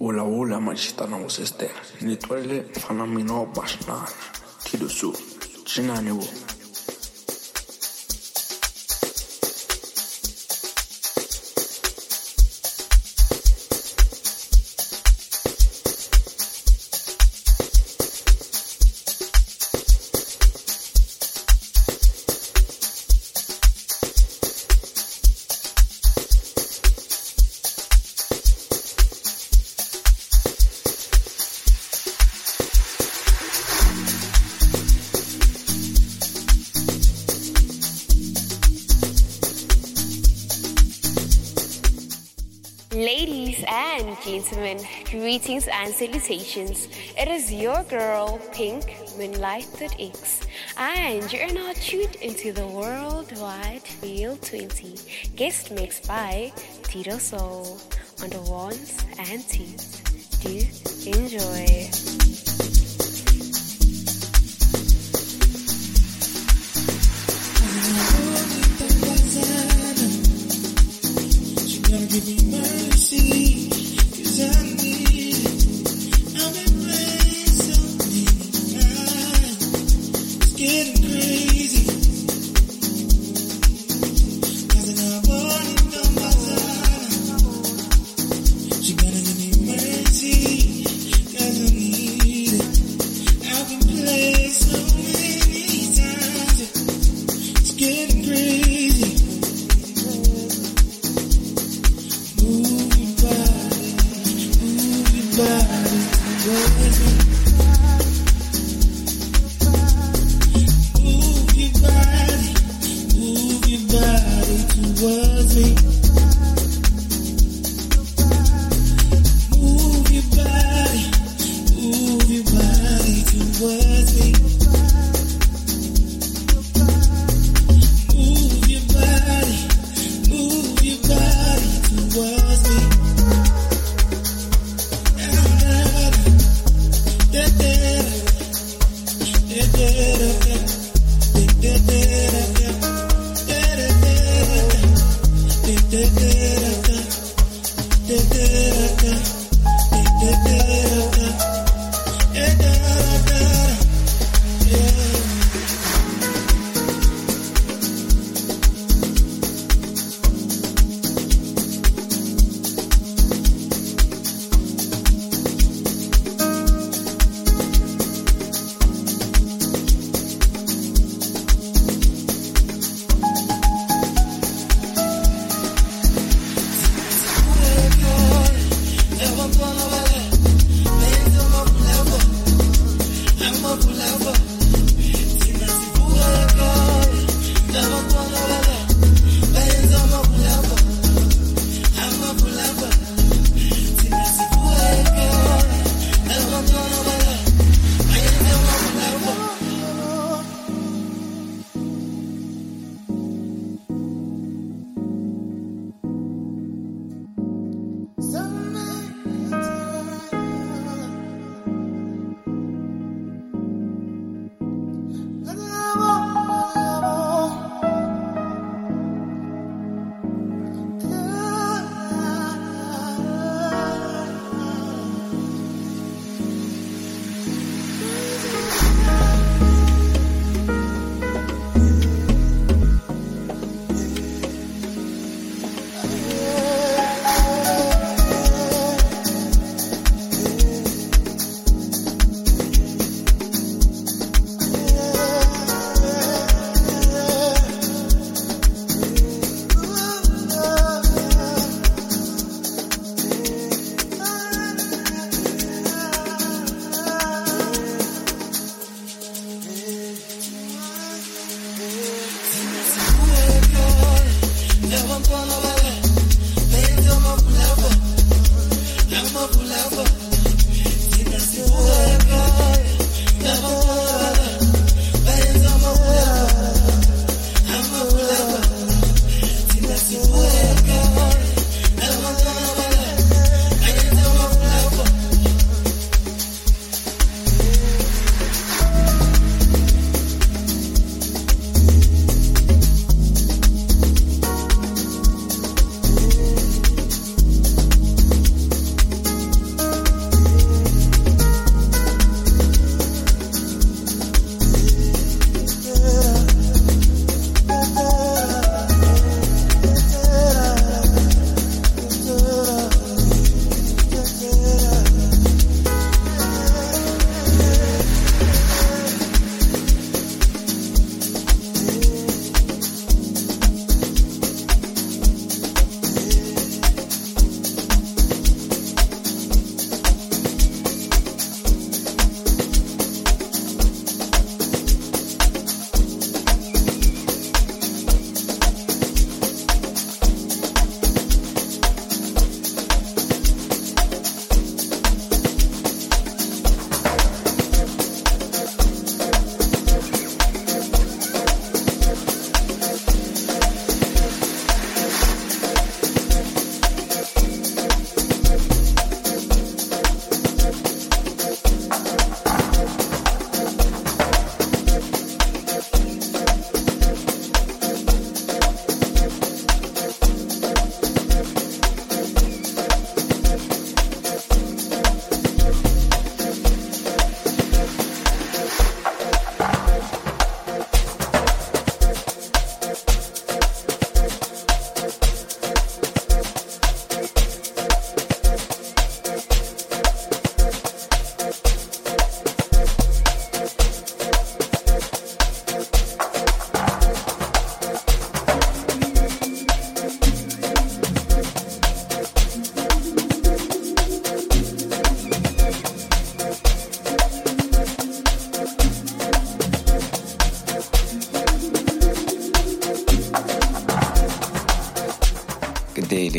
Hola, hola, machista na usiste. Nitwele fanamino bashna. Tito Soul. China ni wo. Ladies and gentlemen, greetings and salutations. It is your girl, Pink Moonlight.exe, and you're now tuned into the worldwide Real 20 guest mix by Tito Soul on the ones and twos. Do enjoy.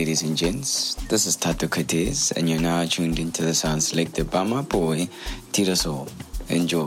ladies and gents. This is Tato Kates, and you're now tuned into the sound selected by my boy, Tito Soul. Enjoy.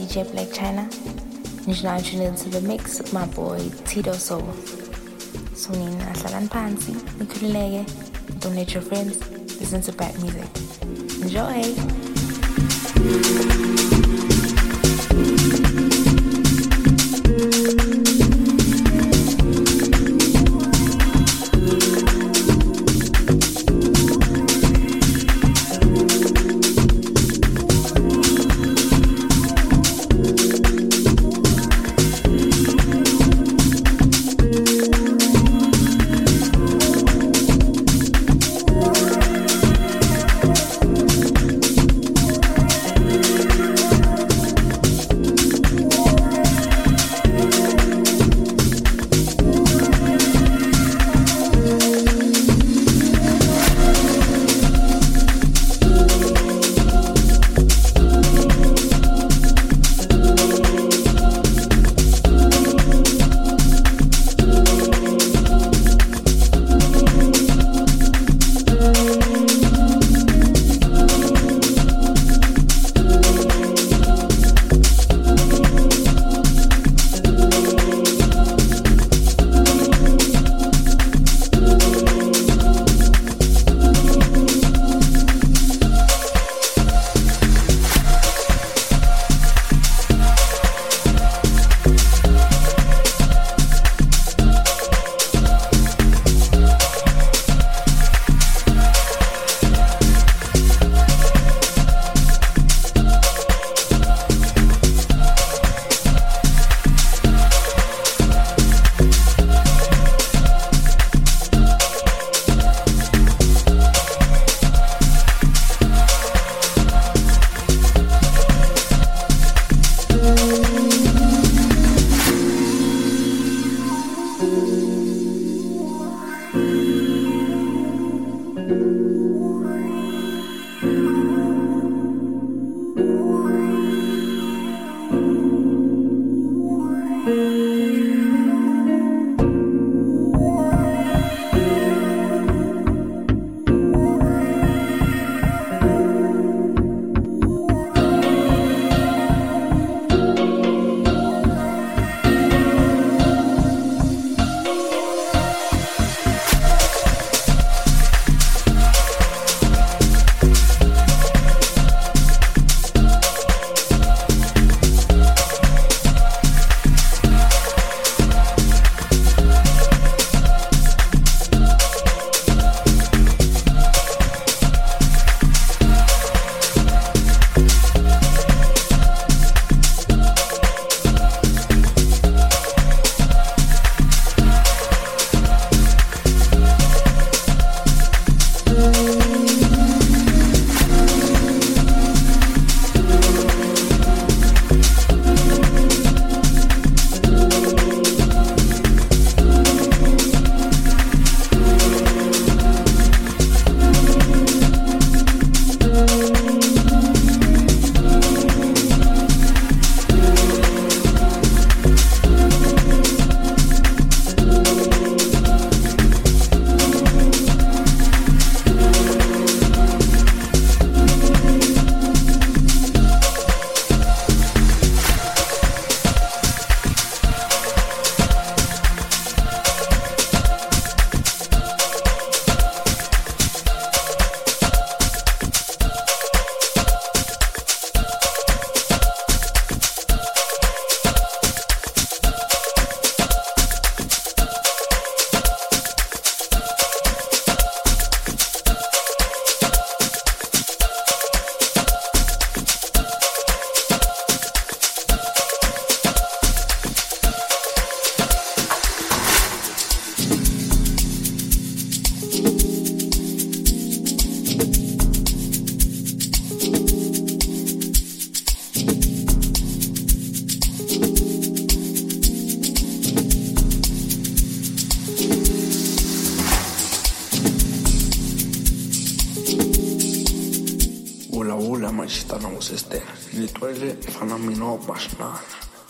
DJ Black China, and you're now tuning into the mix with my boy Tito Soul. So nina ahlalan phansi, nikhululeke, don't let your friends listen to bad music. Enjoy.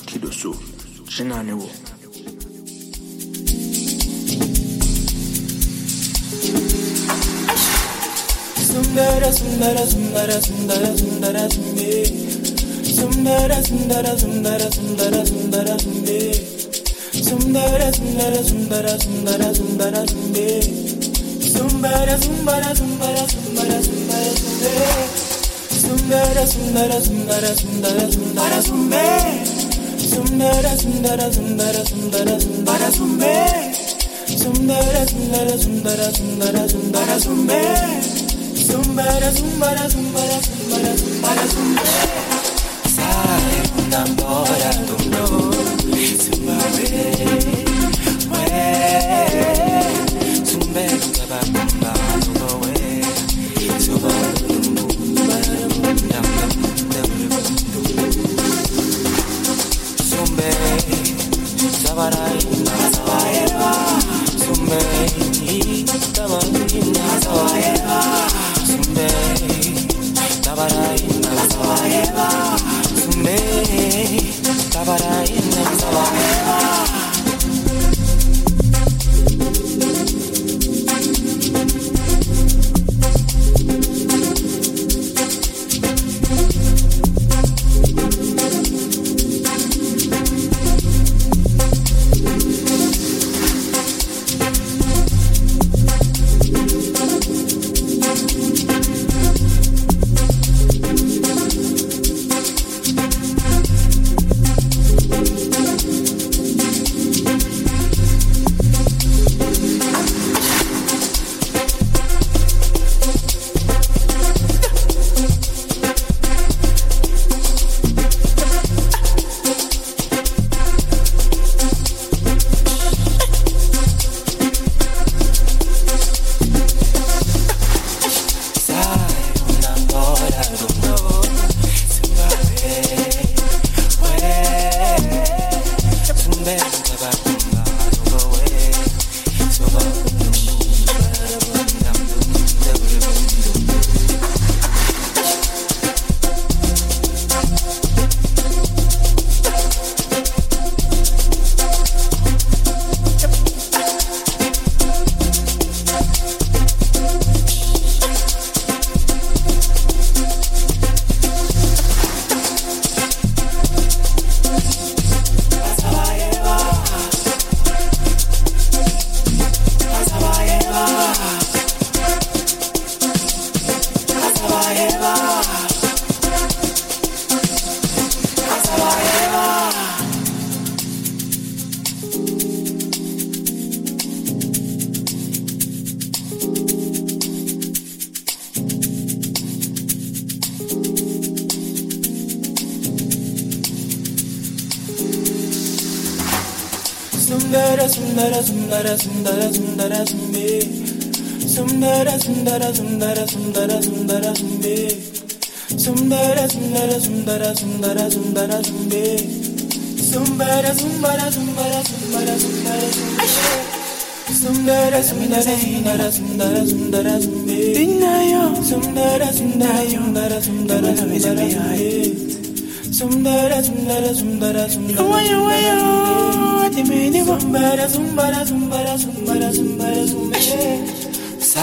Tito Soul, Chinaniwo.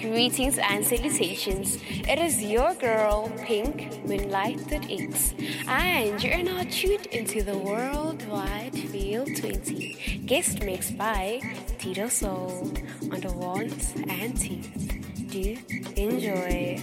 Greetings and salutations. It is your girl, Pink Moonlight.exe, and you're now tuned into the worldwide Field 20 guest mix by Tito Soul on the ones and twos. Do enjoy.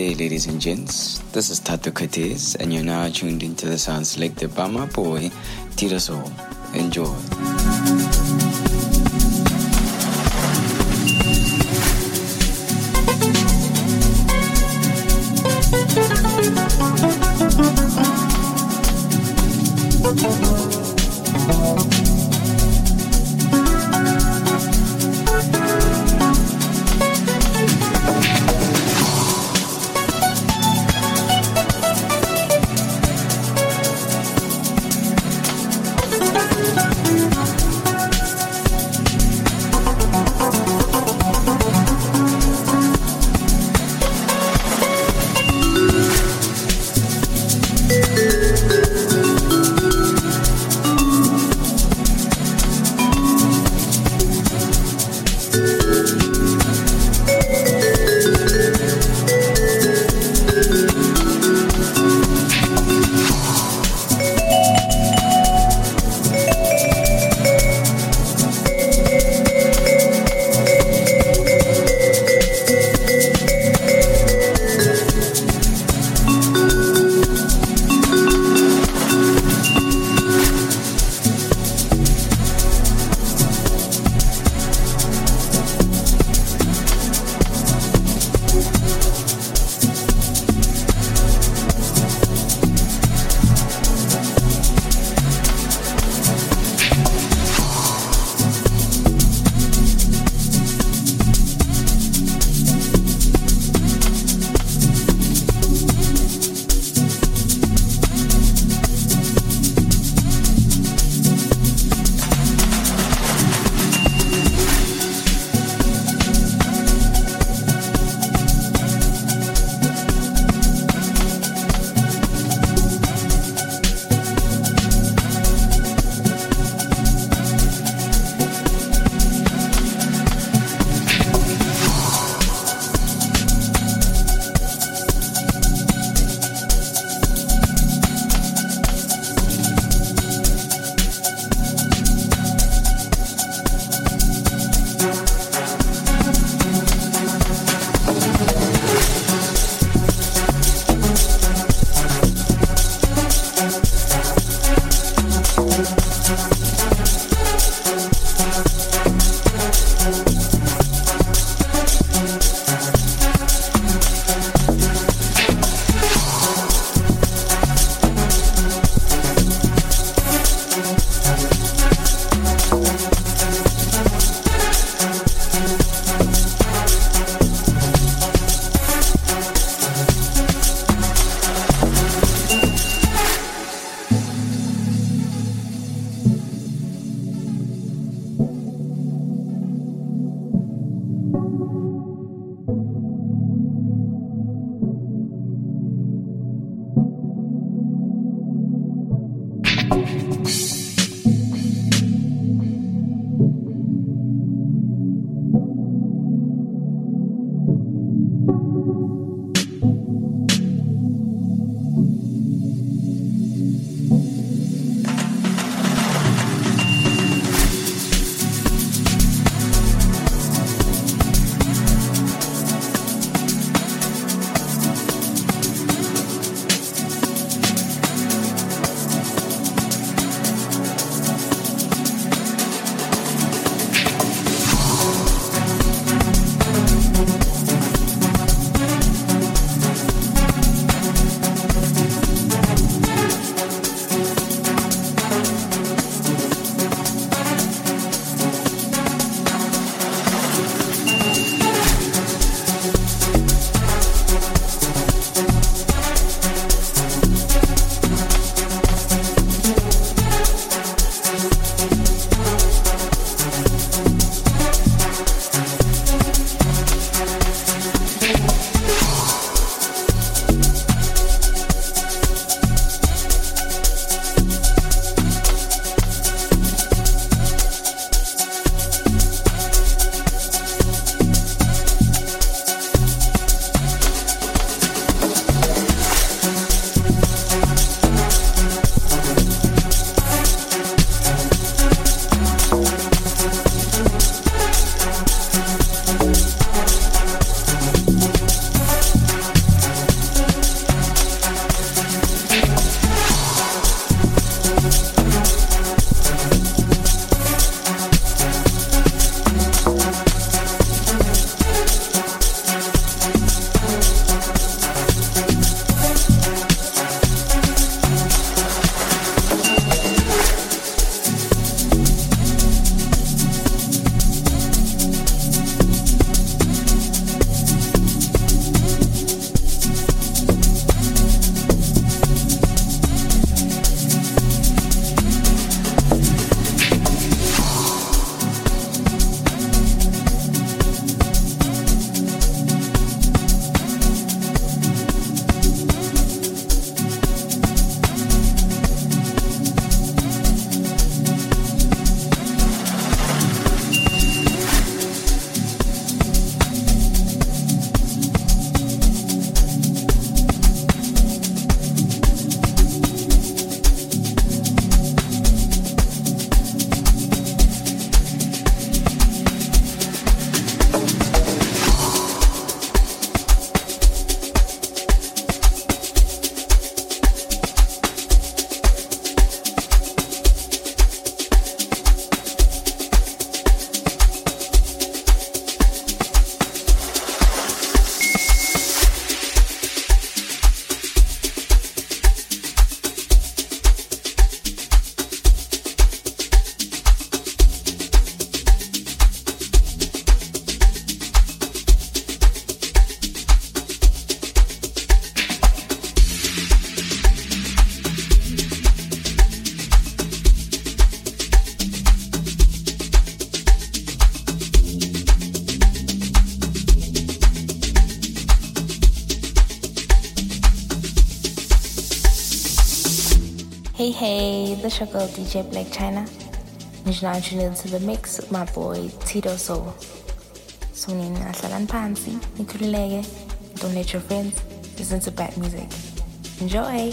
Ladies and gents, this is Tato Kates, and you're now tuned into the sound selected by my boy, Tito Soul. Enjoy. Hey, this your girl DJ Black China. And now you're into the mix with my boy Tito Soul. So nini ahlalan phansi, nikhululeke, don't let your friends listen to bad music. Enjoy! I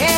What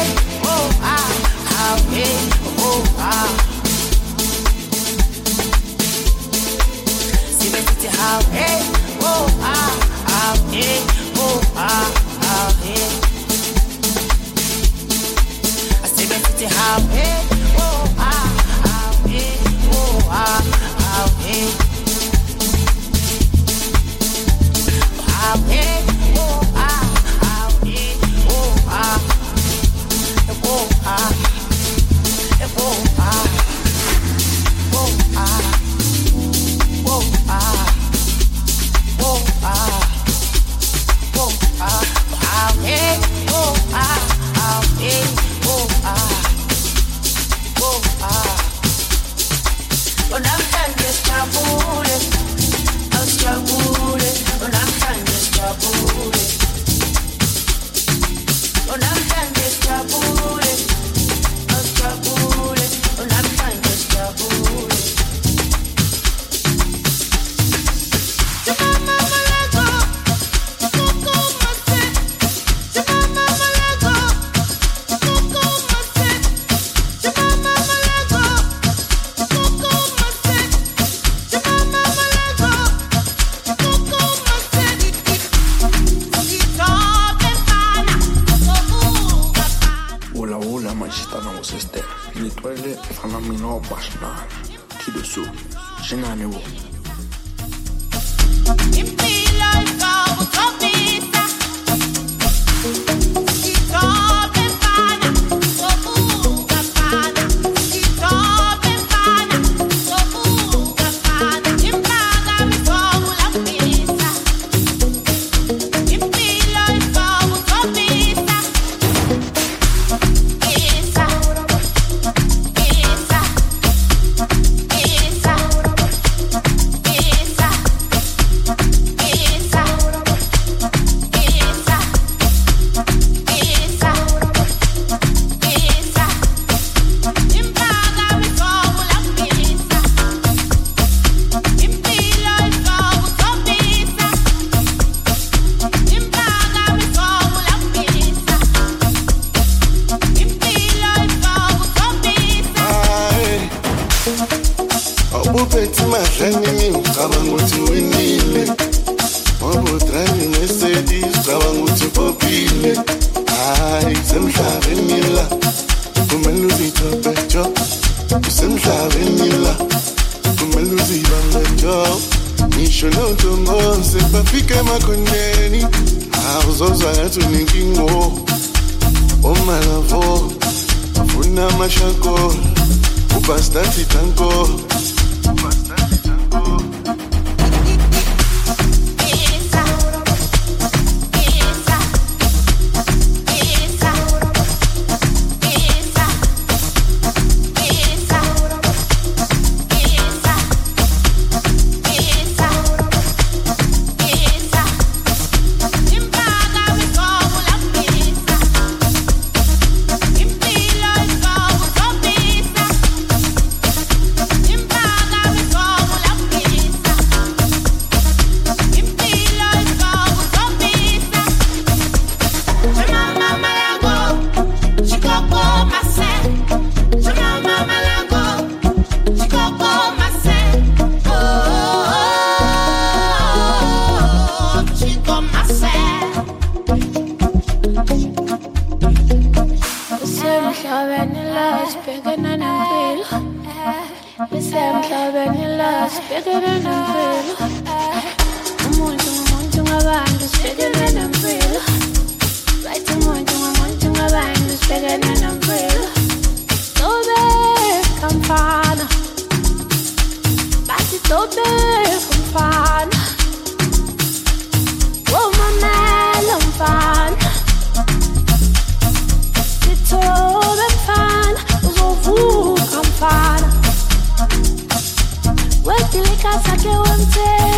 you like, I suck your own thing.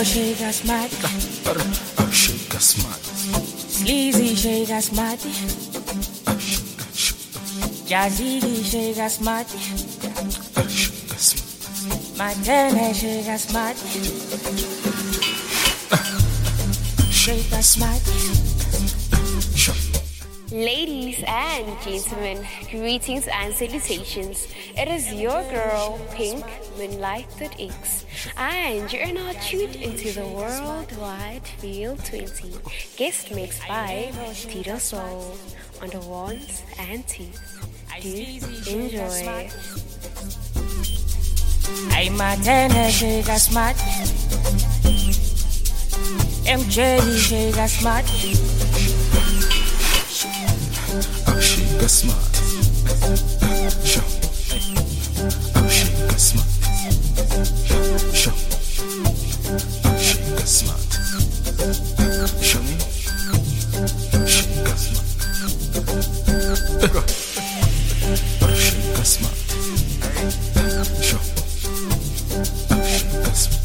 Oh, she got smart. Oh, she got smart. Sleazy, she got smart. Oh, she got smart. Yazidi, she got smart. Oh, she got smart. Madonna, she got smart. She got smart. Ladies and gentlemen, greetings and salutations. It is your girl, Pink Moonlight.exe. And you're now tuned into the worldwide Field 20 guest mix by Tito Soul on the ones and twos. Do enjoy. I'm a tenor, she got smart. MJ, she got smart. Oh, she got smart. Show. Oh, she got smart. Show. Oh, she got smart. Show me. Oh, she got smart. Oh, she got smart. Show. Oh, she got smart. Oh, she got smart.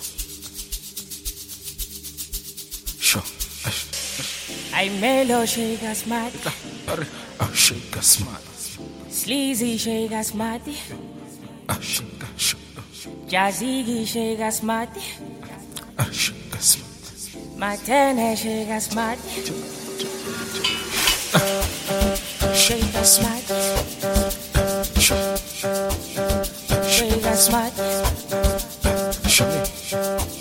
Smarty, Jazzy, she got smarty. My tenor, she got smarty. She got smarty. She got smarty.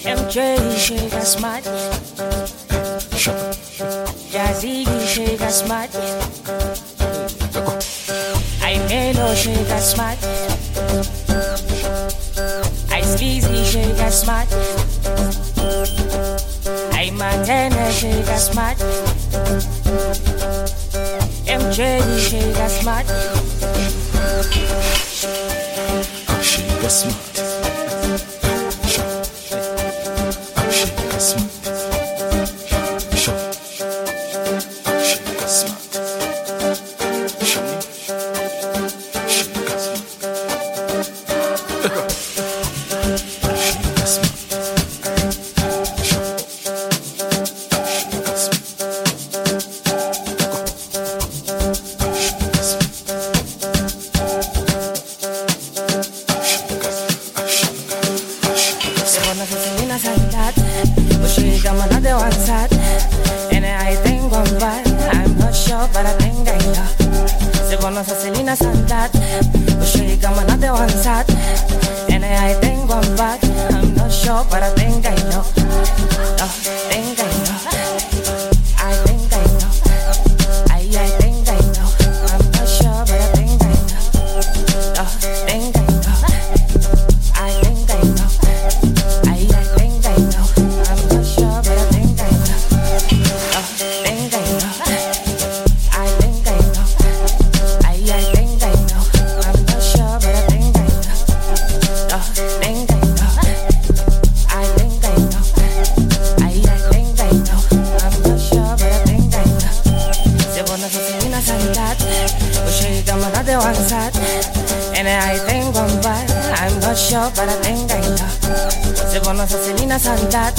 MJ, she got smarty. Jazzy, she got smarty. She got smart. I sleazy, she got smart. I Montana, she got smart. MJ, she got smart. Oh, she got smart. Oh, she got smart. Oh, she got smart. para brinda inda. Se bona sa Selena Sandat, ushuri kama na te wansat. And I tengo a back, I'm not sure para tenga inda. No, tenga inda. I think I know. I think I know. I'm not sure but I think I know. No, think I know. I think I know. I think I know. I'm not sure but I think I know. No, think I know. I think I know. I think I know. I'm not sure but I think I know. No, think I know. I think I know. I think I know. I'm not sure but I think I know. Se bona sa Selena Sandat, ushuri kama na te wansat. And I think I'm bad, I'm not sure but I think I know. Se bona sa Selena Sandat,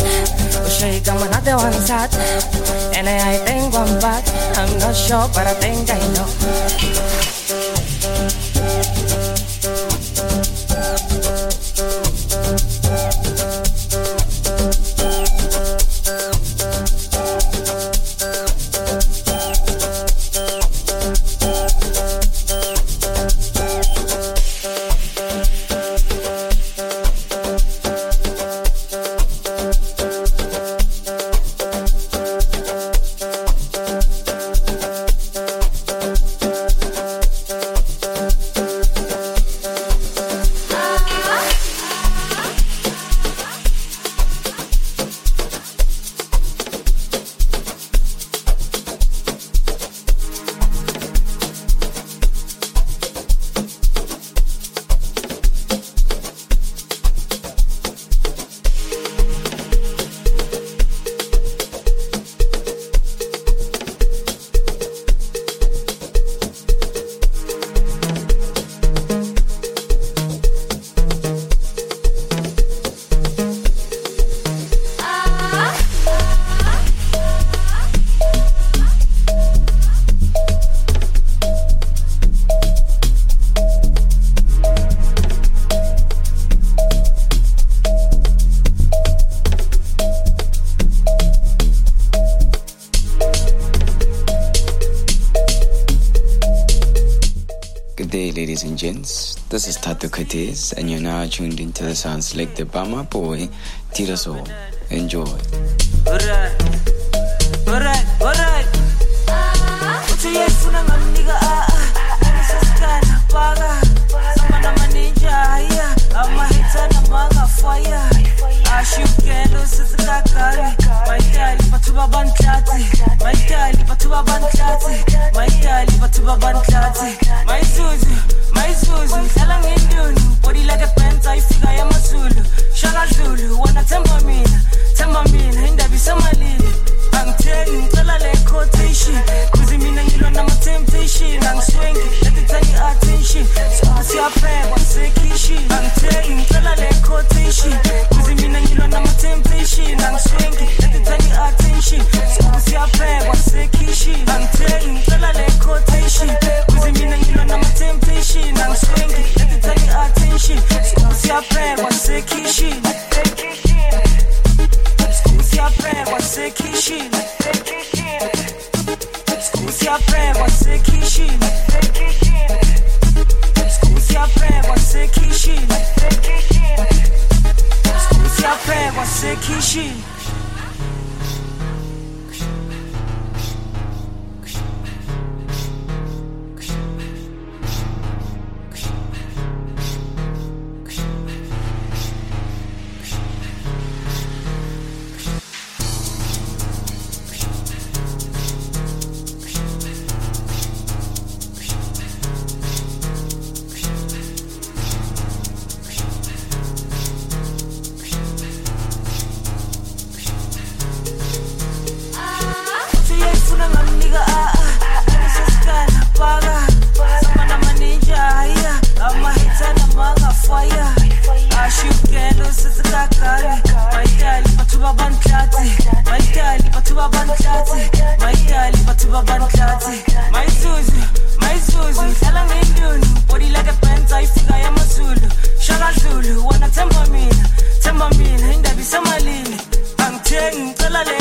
ushuri kama na te wansat. And I think I'm bad, I'm not sure but I think I know. Ladies and gents, this is Tato Kates, and you're now tuned into the sounds like the Bama boy, Tito Soul. Enjoy. Alright. My Zuzu, selling in Dune, body like a pants, I figure I am a Zulu. Shana Zulu, wanna Tambamina, and there be some lady. I'm telling, Tala like quotation, cause you mean you don't know my temptation. I'm swinging, let me tell you attention. So I see a friend, what's a kitchen? I'm telling, Tala like quotation, cause you mean you don't know my temptation. I'm swinging, let me tell you attention. So I see a friend, what's a kitchen? I'm telling, Tala like quotation, cause you mean you don't know my temptation. I'm swinging, let me tell you attention. So I see a friend, what's a kitchen? What's the kitchen? Who's your friend? What's the kitchen? Who's your friend? What's the kitchen? Who's your friend? What's the kitchen?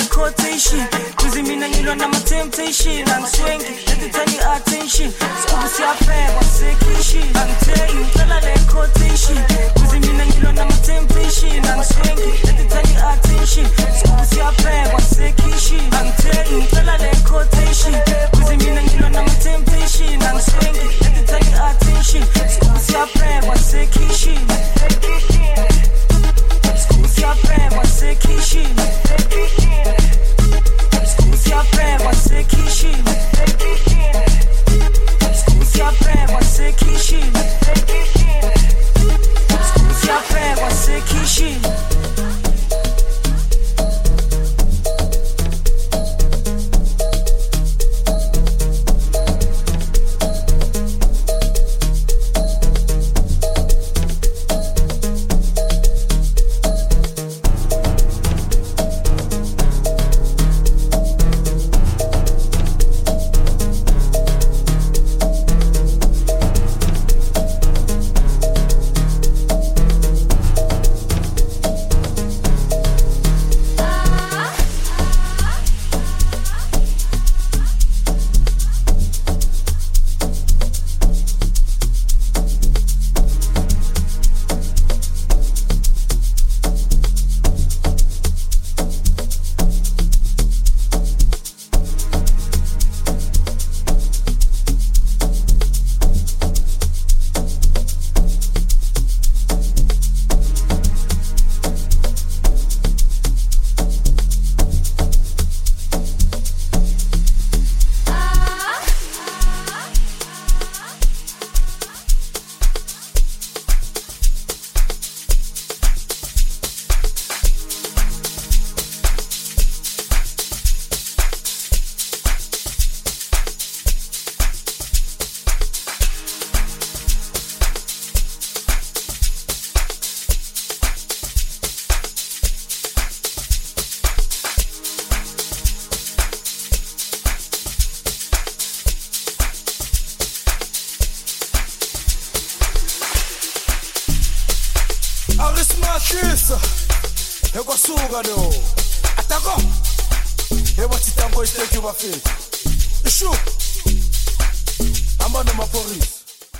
Quotation, cause you mean you don't know my temptation. I'm swinging, Kishi. Sikuzi ya feba se kishi. Nante impela le kotishi. Kuzimina ngilo na matempishi. Nansengi etitali atishi. Sikuzi ya feba se kishi. Nante impela le kotishi. Kuzimina ngilo na matempishi. Nansengi etitali atishi. Sikuzi ya feba se kishi. Sikuzi ya feba se kishi. Sikuzi ya feba se kishi.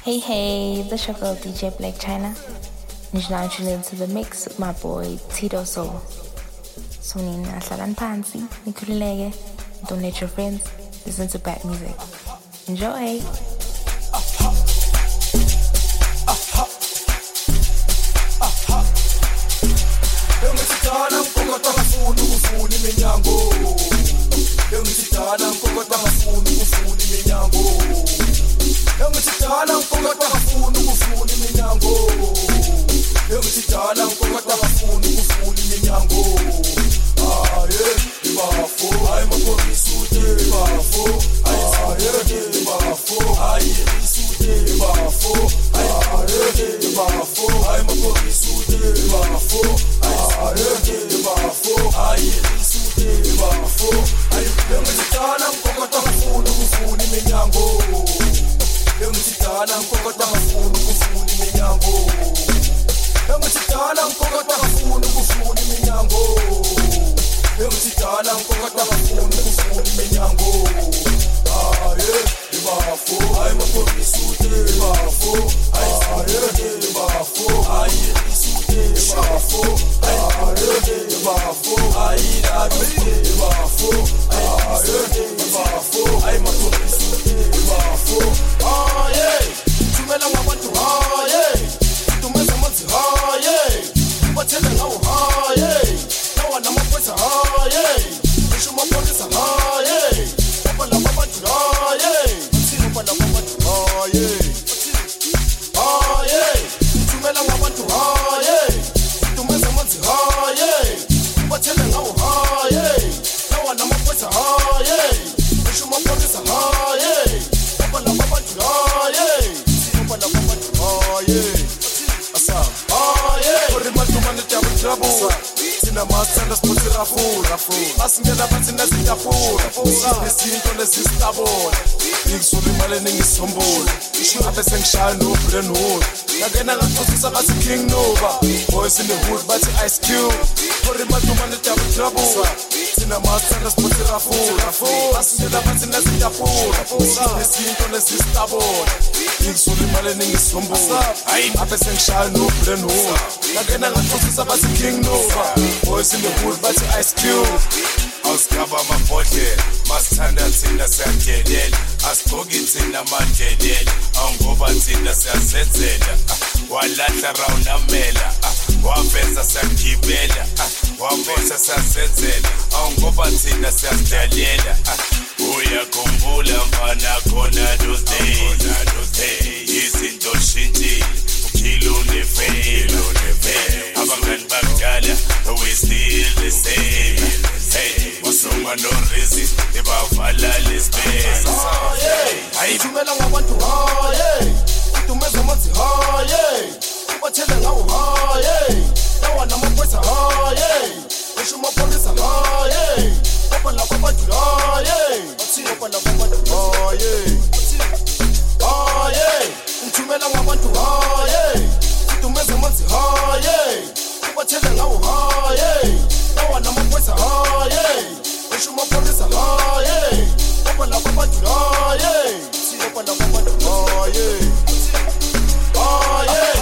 Hey, hey, this is your girl DJ Black China. And now you're tuning into the mix with my boy Tito Soul. So, when you're sitting down, don't let your friends listen to bad music. Enjoy! Trouble, see namasanda siphutira full basingena bathi nasingafuna izinto lesisabona ngizulu imali ningisombula ishabe sengishaya no brand hood ngena ngathosisa bathi king nova boys in the hood bathi ice cube for imadumane double trouble namasanda siphutira full basingena bathi nasingafuna izinto lesisabona ngizulu imali ningisombula abe sengishaya no brand hood ngena ngathosisa bathi king nova boys in the hood, but the ice cube. Ausgaba mabhodlela, masithanda thina siyadelela, asigqoki thina madelela, awungoba thina siyazenzela, walahla round amela, waveza siyagibela, waveza siyazenzela, awungoba thina siyazidalela, uyakhumbula mfana khona those days, izinto shintshile. Kilo nefe abangani bakudala we still the same. Hey, usuma no resist ebavala lespace. Oh yeah, ayithumela ngabantu. Oh yeah, utumeza amathi. Oh yeah, ubathela ngawo. Oh yeah, lawa namaphoyisa. Oh yeah, ushuma police. Oh yeah, ubona kwabantu. Oh yeah, uthini ubona kwabantu. Oh yeah, oh yeah. Uthumela ngabantu haye uthumeza amanzi haye ubathela ngawo haye lawa namaphoyisa haye ushuma police haye ubona kwabantu haye siyobona kwabantu haye haye aha aha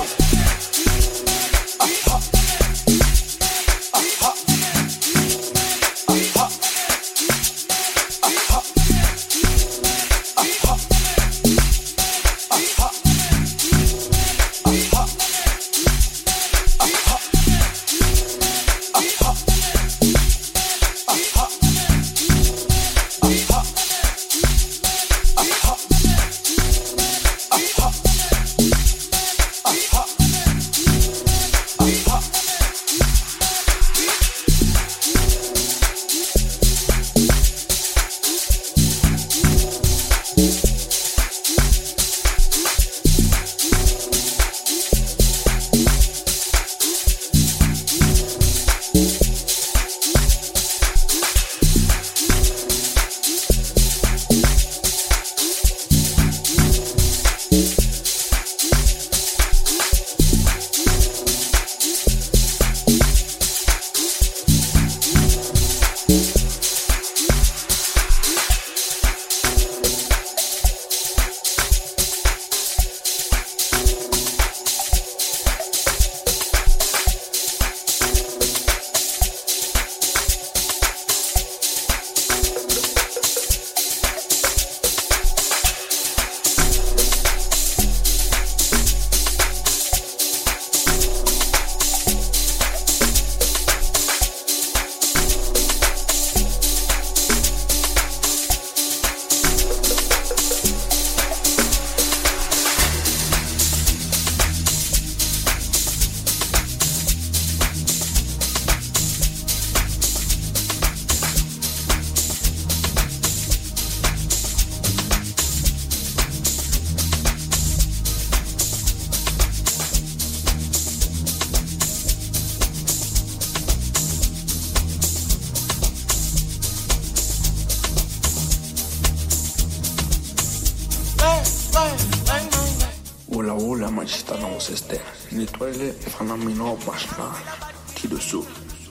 Tito Soul,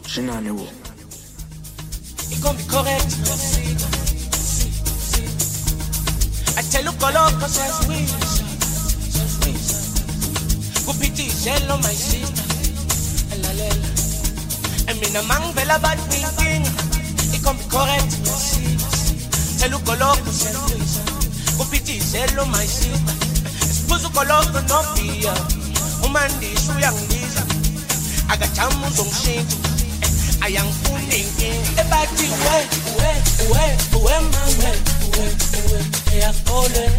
China and Ewo. It's gonna be correct. I tell you, color, cause I sweet. Good pity, yellow, my sheep. And in a man, Bella, bad thinking. It's gonna be correct. Tell you, color, cause I sweet. Good pity, yellow, my sheep. Suppose you color, could not be here. Woman, this, we are. I got some shit. I am fooling in the back. Where, my way? Where, I fall in.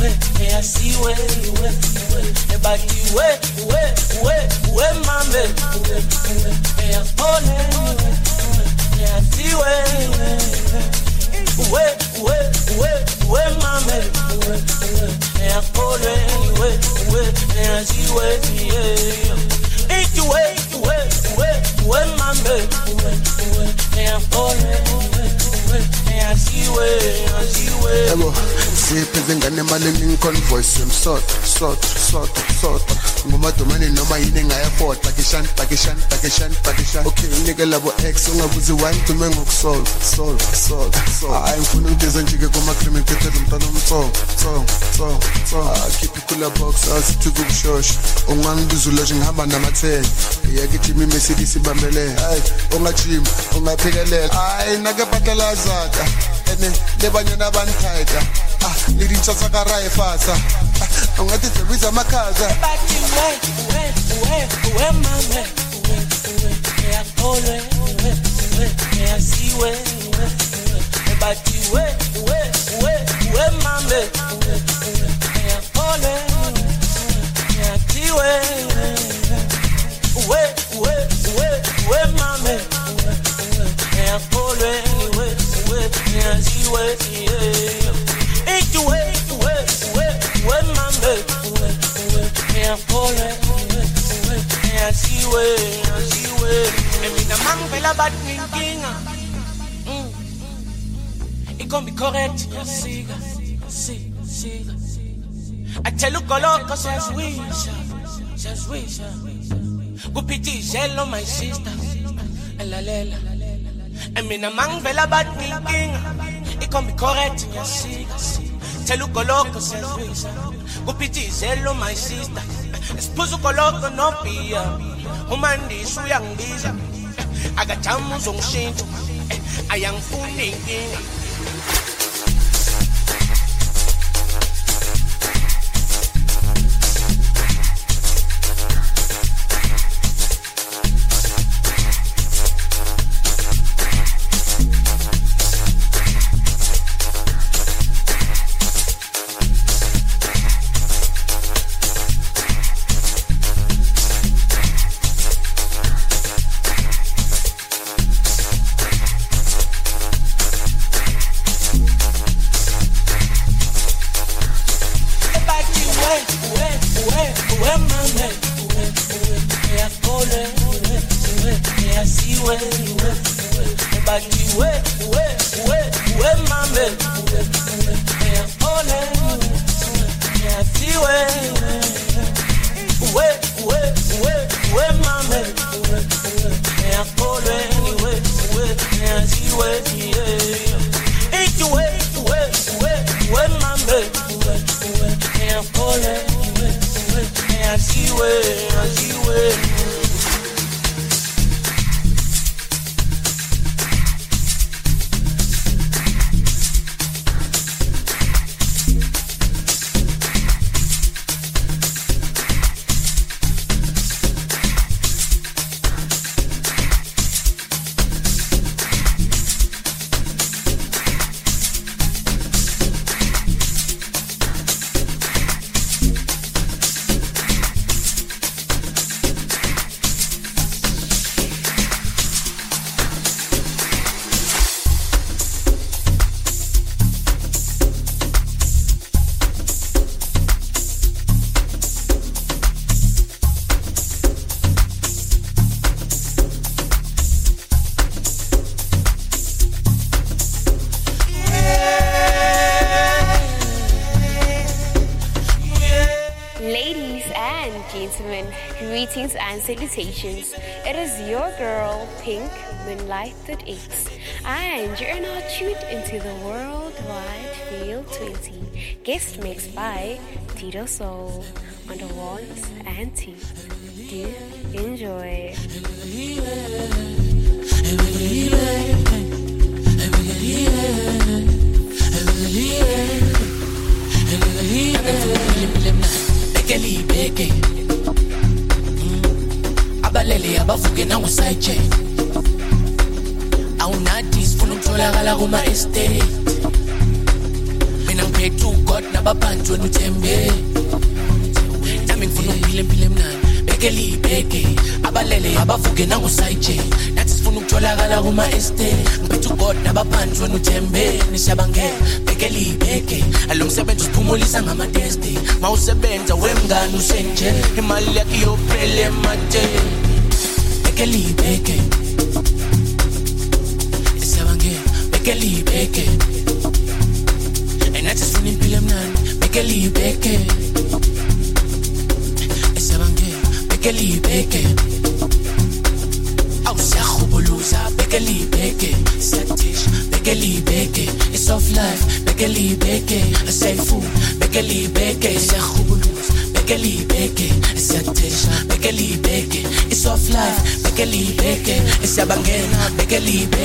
Where, I see where you went. Where, my way? Where, I fall in. Where, I see where you went. Where, my way? Where, I fall in. Where, I see where you went. Where, my man, Yebo, ziphi zingane malini ngiconvoice sort ngomadumane noma yini ngayafort pakishan. Okay nigga labo ex ungabuzi wine to mengo soul. I'm funing dizanjike kuma cream pete mntana so. Keep it cool box as to go shosh. Ungangizula ngihamba namathe. Yakithi mimi sibambele. Ay ongajim ongaphekelela. Ay nakabadalaza. Ene lebanyana banthaja. Ah lidintsha sakarai fasa. Ongathi zebisa makaza. It gon' be correct. I tell you, color, cause she's wish. Go pity, shell on my sister. Elalela. I mean, among Vela bad thinking. It gon' be correct. Tell you, color, cause she's wish. Go pity, shell on my sister. Esposo color, no fear. Human, this young visa. I got chambers on shit. I am fooling. Greetings and salutations. It is your girl, Pink Moonlight.exe. And you're now tuned into the worldwide Field 20 guest mix by Tito Soul on the ones and twos. Do enjoy. Abalele abavuke na usayiche awunatis funa ukutholakala kuma estate mina ngiphe to God nababantu uthembe nami ngifuna umphile mnana bekeli beke abalele abavuke na usayiche nathi sifuna ukutholakala kuma estate ngiphe to God nababantu uthembe nishabangela bekeli beke alomsebenza usiphumulisa ngama test mawusebenza wemngani usenje imali yakho yophele mathe Bekeli beke, it's a bank. Bekeli beke, And I just feeling pill man, make a leave back. It's a bange, make a leave back. I'll say hobolosa, make a leave back. Satish, make a leave back. It's of life, make a leave back. I say food, make a leave back. It's a hobolosa. Make a leave back, it's a dish, make a leave back, it's off life, make a leave back, it's a bangana, make a leave back.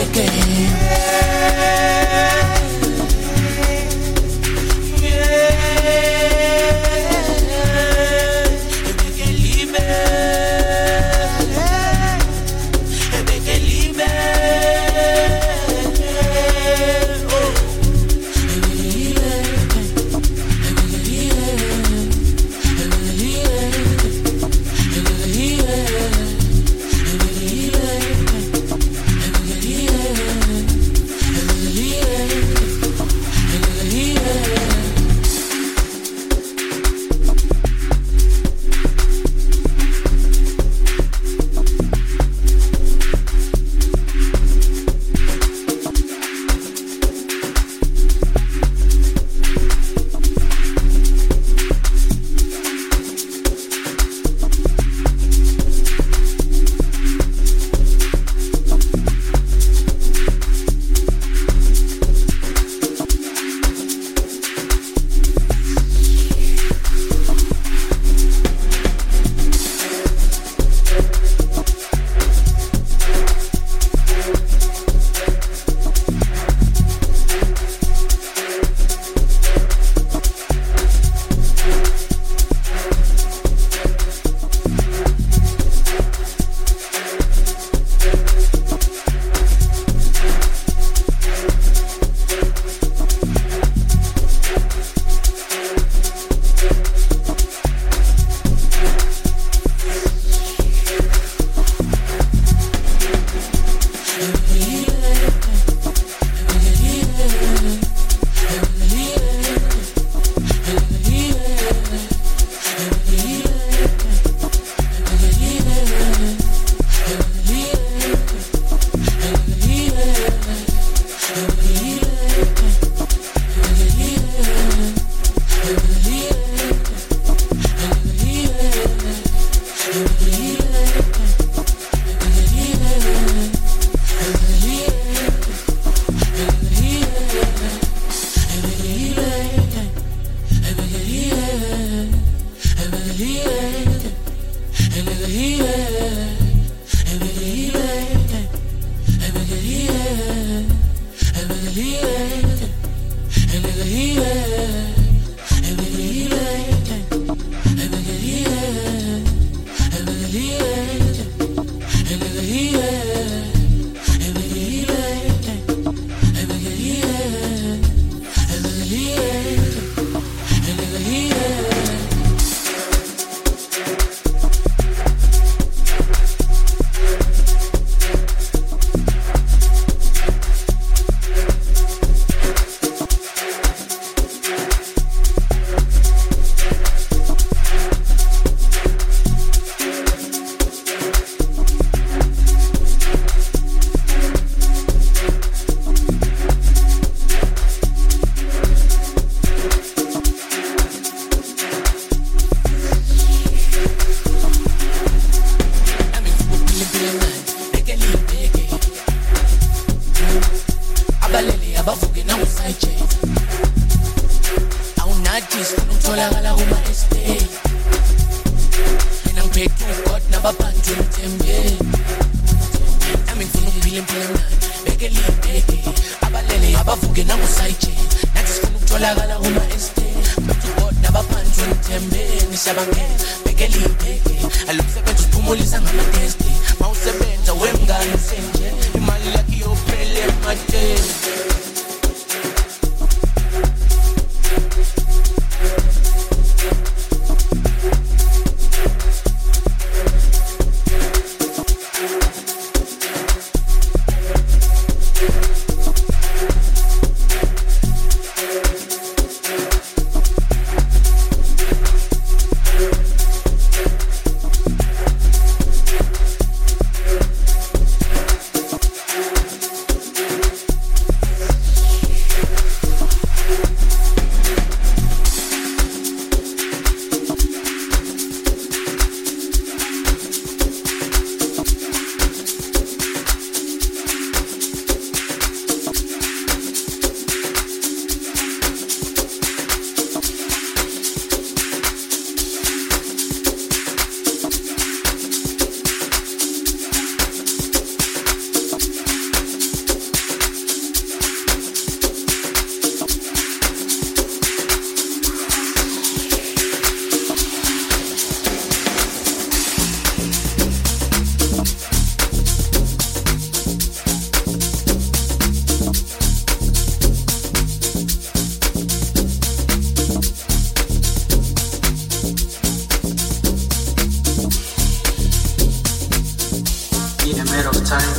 made all the time.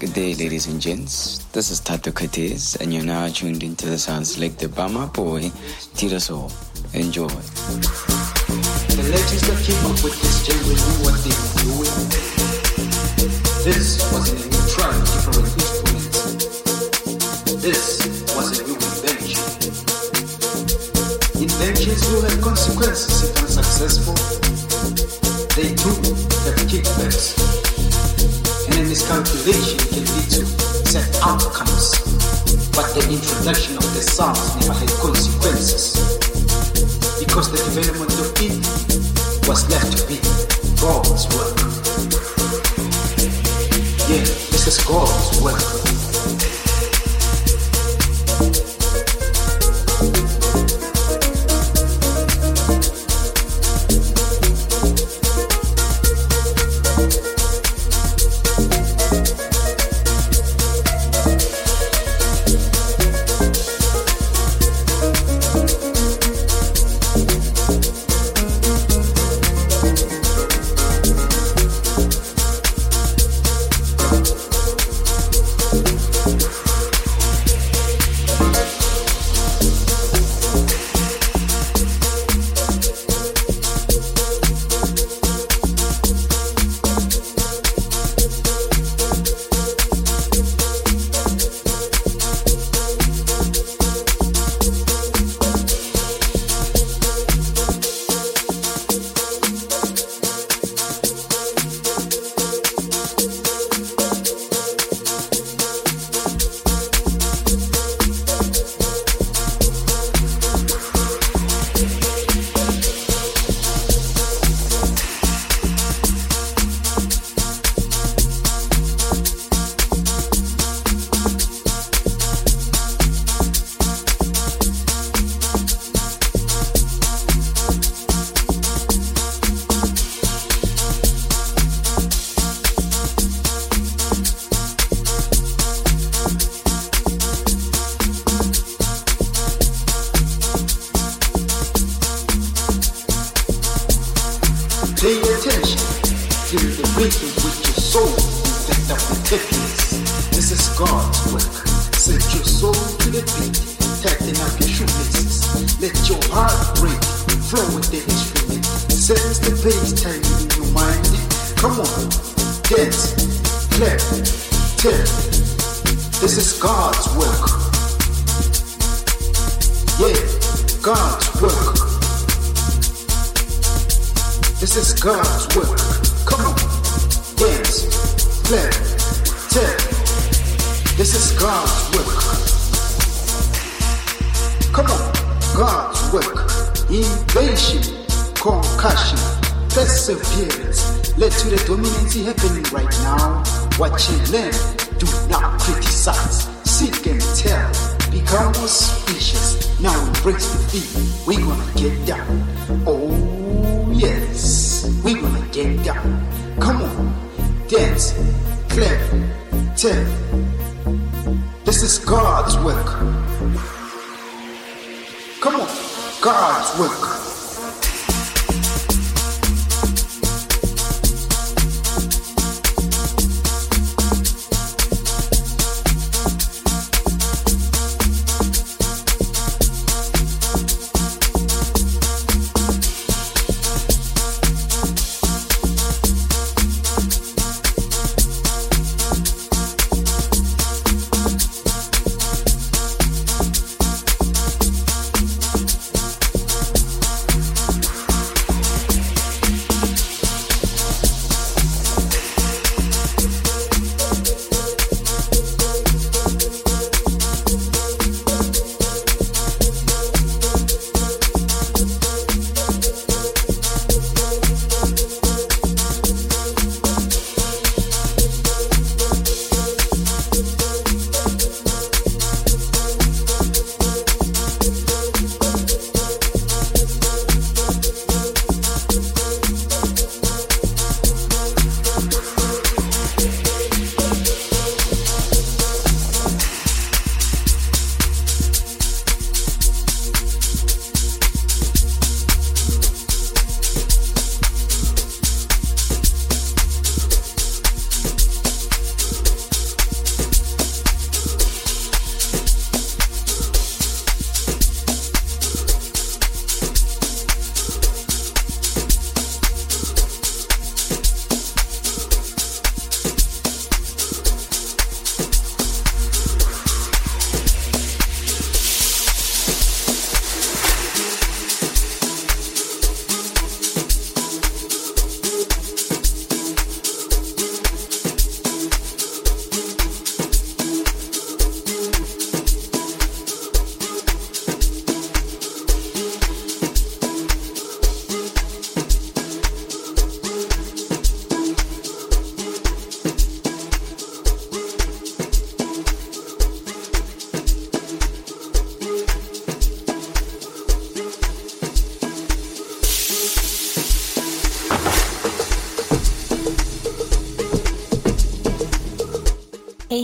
Good day, ladies and gents. This is Tato Kates, and you're now tuned into the sounds like the Bama boy, Tito Soul. Enjoy. The legends that came up with this genre knew what they were doing. This was an neutrality from an instrument. This was a new invention. Inventions will have consequences if unsuccessful. They too have kickbacks. And a miscalculation can lead to set outcomes. But the introduction of the sounds never had consequences. Because the development of it was left to be God's work. Yeah, this is God's work.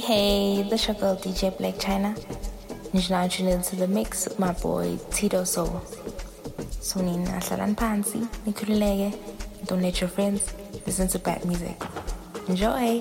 Hey, this your girl DJ Black China. You're now tuned into the mix with my boy Tito Soul. So ninahlalan phansi, nikhululeke, don't let your friends listen to bad music. Enjoy!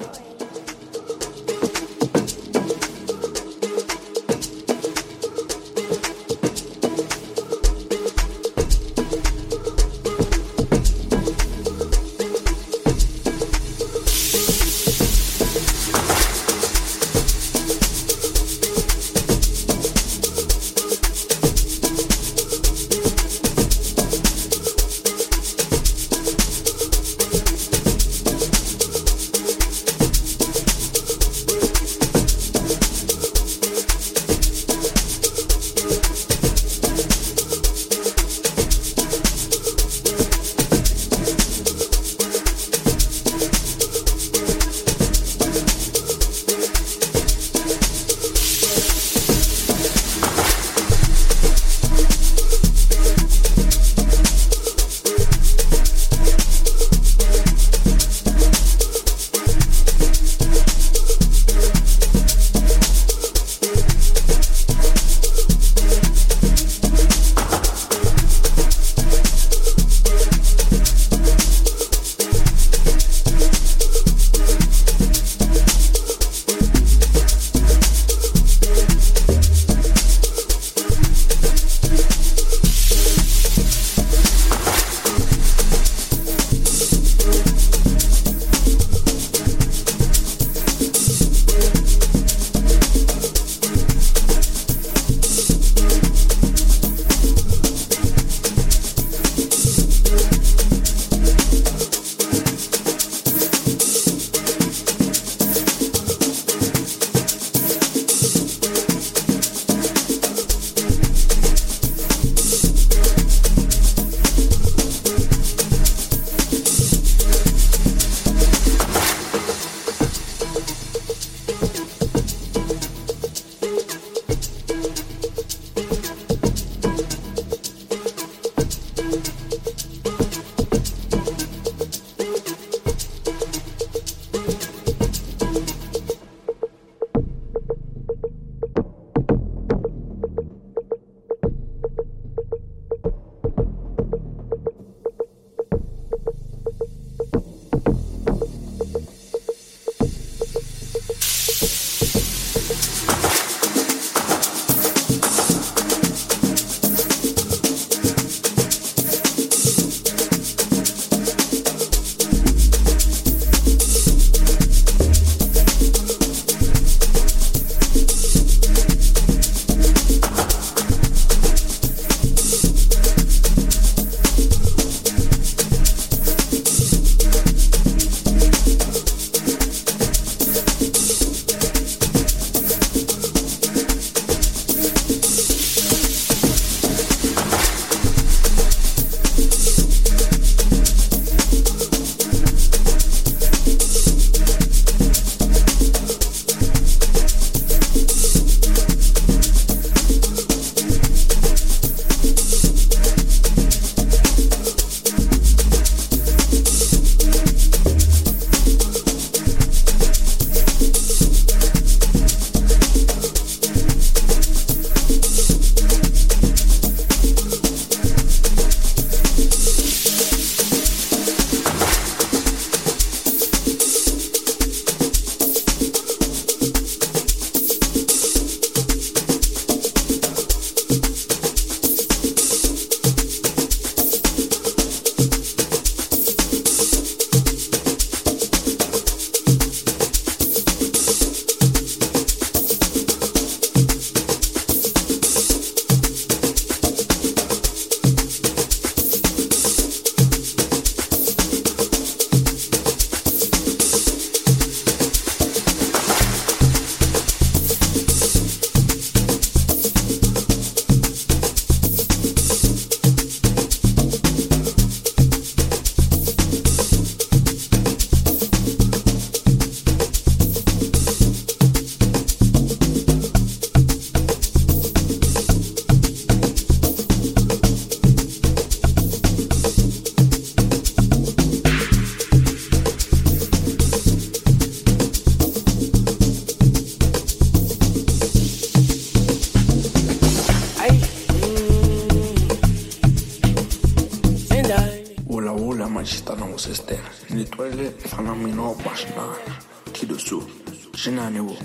system. In the toilet, follow me no wash now. Tito Soul, Shinani wo.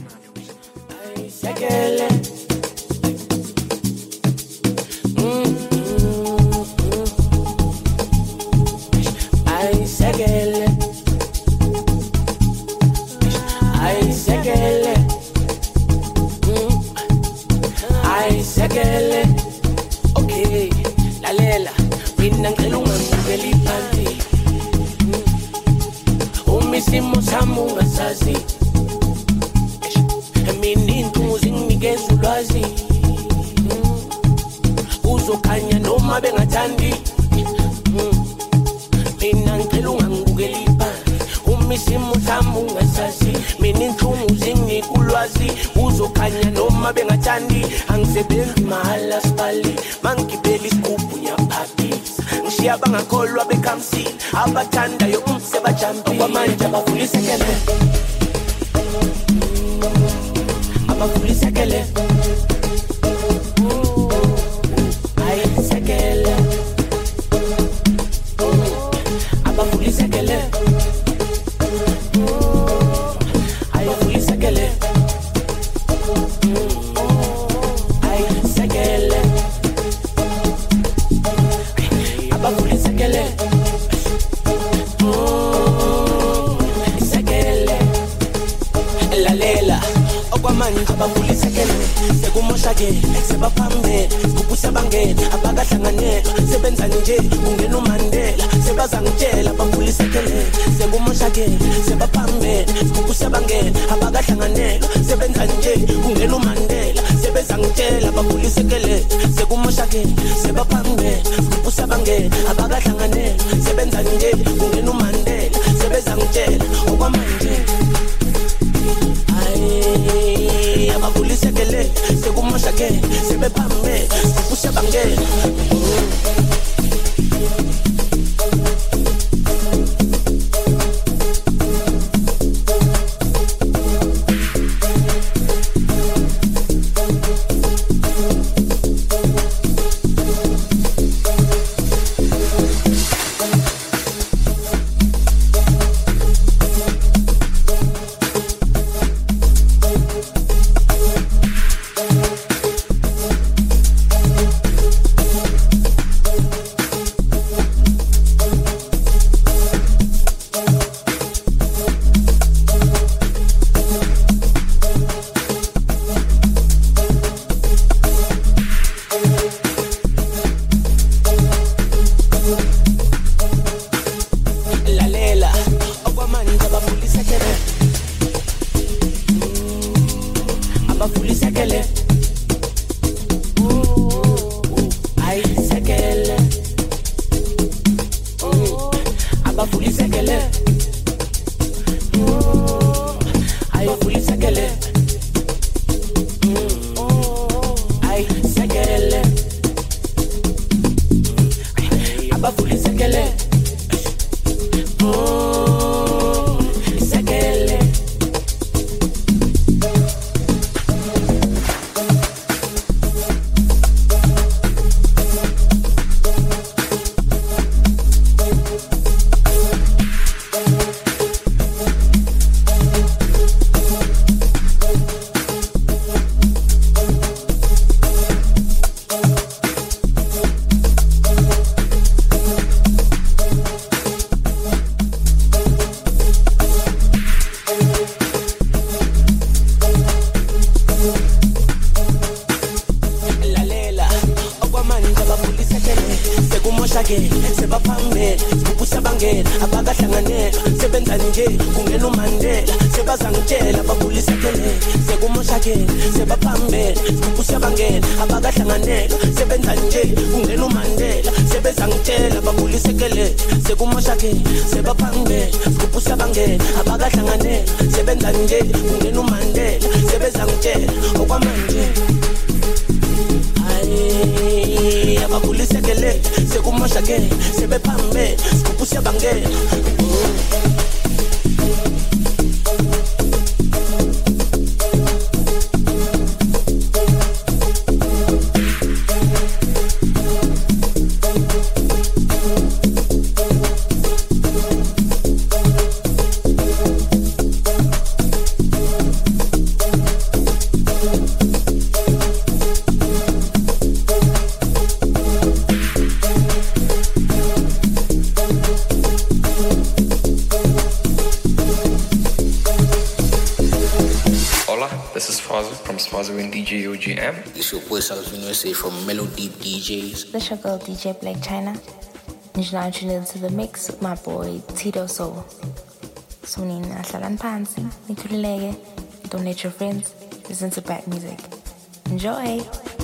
Swaza from Swaza and DJ OGM. This is your boy Salvino say from Mellow Deep DJs. This is your girl DJ Black China. You're now tuned into the mix with my boy Tito Soul. So when you're aslan pansi, don't let your friends listen to bad music. Enjoy!